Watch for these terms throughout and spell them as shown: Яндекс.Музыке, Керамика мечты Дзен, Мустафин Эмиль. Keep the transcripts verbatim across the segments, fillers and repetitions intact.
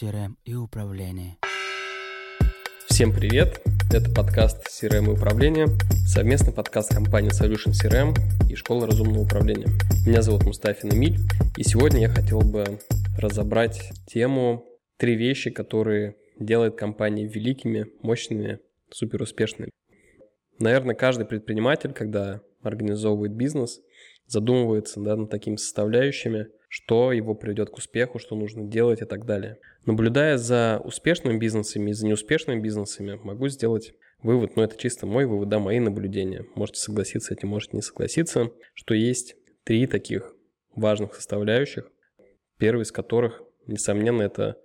си эр эм и управление. Всем привет! Это подкаст си эр эм и управление, совместный подкаст компании Solution си эр эм и Школы разумного управления. Меня зовут Мустафин Эмиль, и сегодня я хотел бы разобрать тему «Три вещи, которые делают компании великими, мощными, суперуспешными». Наверное, каждый предприниматель, когда организовывает бизнес, задумывается да, над такими составляющими, что его приведет к успеху, что нужно делать и так далее. Наблюдая за успешными бизнесами и за неуспешными бизнесами, могу сделать вывод, но ну, это чисто мой вывод, да, мои наблюдения. Можете согласиться с этим, можете не согласиться, что есть три таких важных составляющих, первый из которых, несомненно, это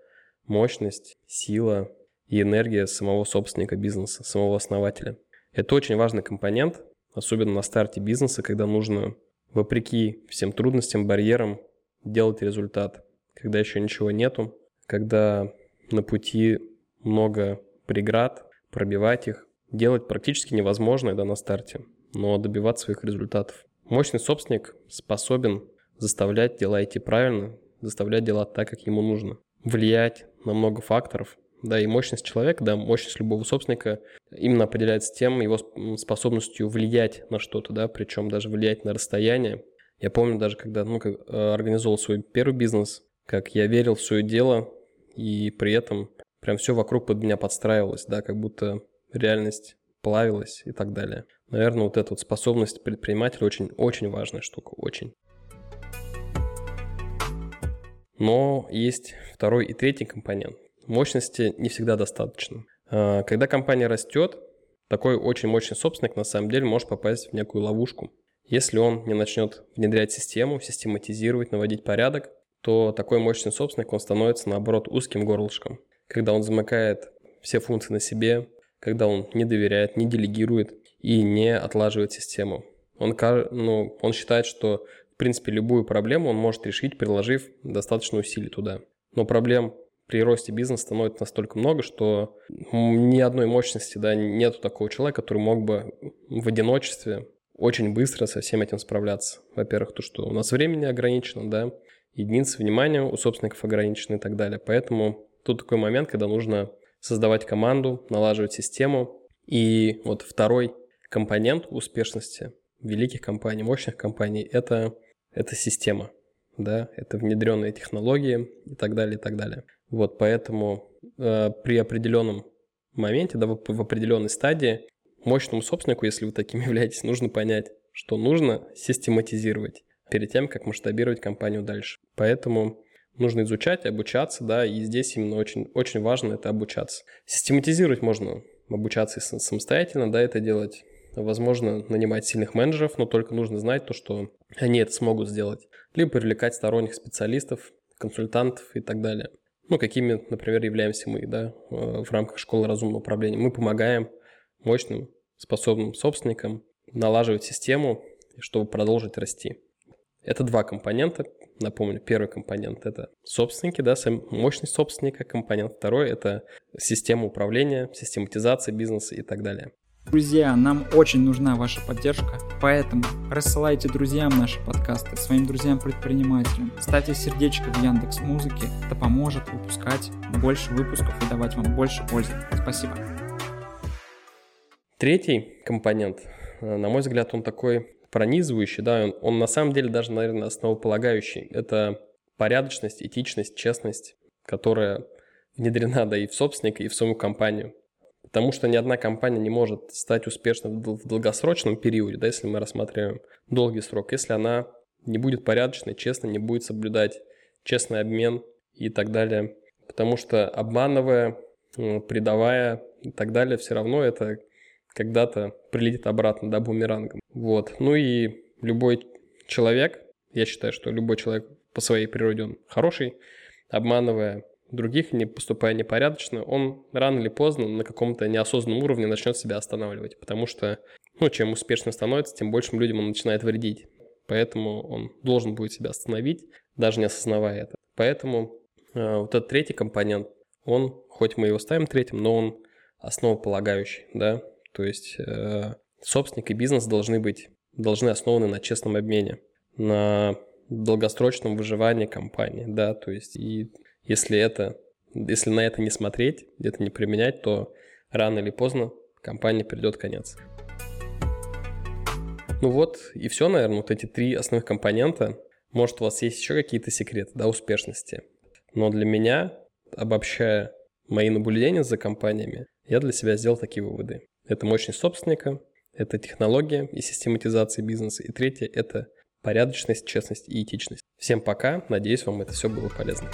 мощность, сила и энергия самого собственника бизнеса, самого основателя. Это очень важный компонент, особенно на старте бизнеса, когда нужно, вопреки всем трудностям, барьерам, делать результат, когда еще ничего нету, когда на пути много преград, пробивать их, делать практически невозможное да, на старте, но добиваться своих результатов. Мощный собственник способен заставлять дела идти правильно, заставлять дела так, как ему нужно, влиять на много факторов. Да, и мощность человека, да, мощность любого собственника именно определяется тем, его способностью влиять на что-то, да, причем даже влиять на расстояние. Я помню даже, когда ну, как, организовал свой первый бизнес, как я верил в свое дело, и при этом прям все вокруг под меня подстраивалось, да, как будто реальность плавилась и так далее. Наверное, вот эта вот способность предпринимателя очень-очень важная штука, очень. Но есть второй и третий компонент. Мощности не всегда достаточно. Когда компания растет, такой очень мощный собственник на самом деле может попасть в некую ловушку. Если он не начнет внедрять систему, систематизировать, наводить порядок, то такой мощный собственник, он становится, наоборот, узким горлышком. Когда он замыкает все функции на себе, когда он не доверяет, не делегирует и не отлаживает систему. Он, ну, он считает, что, в принципе, любую проблему он может решить, приложив достаточно усилий туда. Но проблем при росте бизнеса становится настолько много, что ни одной мощности, да, нету такого человека, который мог бы в одиночестве очень быстро со всем этим справляться. Во-первых, то, что у нас времени ограничено, да, единицы внимания у собственников ограничены и так далее. Поэтому тут такой момент, когда нужно создавать команду, налаживать систему. И вот второй компонент успешности великих компаний, мощных компаний – это, это система, да, это внедренные технологии и так далее, и так далее. Вот поэтому э, при определенном моменте, да, в, в определенной стадии мощному собственнику, если вы таким являетесь, нужно понять, что нужно систематизировать перед тем, как масштабировать компанию дальше. Поэтому нужно изучать, обучаться, да, и здесь именно очень, очень важно это обучаться. Систематизировать можно, обучаться самостоятельно, да, это делать. Возможно, нанимать сильных менеджеров, но только нужно знать то, что они это смогут сделать. Либо привлекать сторонних специалистов, консультантов и так далее. Ну, какими, например, являемся мы, да, в рамках Школы разумного управления. Мы помогаем мощным, способным собственникам налаживать систему, чтобы продолжить расти. Это два компонента. Напомню, первый компонент – это собственники, да, мощность собственника. Компонент второй – это система управления, систематизация бизнеса и так далее. Друзья, нам очень нужна ваша поддержка, поэтому рассылайте друзьям наши подкасты, своим друзьям-предпринимателям, ставьте сердечко в Яндекс.Музыке, это поможет выпускать больше выпусков и давать вам больше пользы. Спасибо. Третий компонент, на мой взгляд, он такой пронизывающий, да, он, он на самом деле даже, наверное, основополагающий. Это порядочность, этичность, честность, которая внедрена, да, и в собственника, и в саму компанию. Потому что ни одна компания не может стать успешной в долгосрочном периоде, да, если мы рассматриваем долгий срок, если она не будет порядочной, честной, не будет соблюдать честный обмен и так далее. Потому что обманывая, предавая и так далее, все равно это когда-то прилетит обратно, да, бумерангом. Вот. Ну и любой человек, я считаю, что любой человек по своей природе он хороший, обманывая других, не поступая непорядочно, он рано или поздно на каком-то неосознанном уровне начнет себя останавливать, потому что, ну, чем успешнее становится, тем большим людям он начинает вредить. Поэтому он должен будет себя остановить, даже не осознавая это. Поэтому э, вот этот третий компонент, он, хоть мы его ставим третьим, но он основополагающий, да, то есть э, собственник и бизнес должны быть, должны основаны на честном обмене, на долгосрочном выживании компании, да, то есть и если это Если на это не смотреть, где-то не применять, то рано или поздно компании придет конец. Ну вот и все, наверное, вот эти три основных компонента. Может, у вас есть еще какие-то секреты, да, успешности. Но для меня, обобщая мои наблюдения за компаниями, я для себя сделал такие выводы. Это мощность собственника, это технология и систематизация бизнеса, и третье – это порядочность, честность и этичность. Всем пока, надеюсь, вам это все было полезно.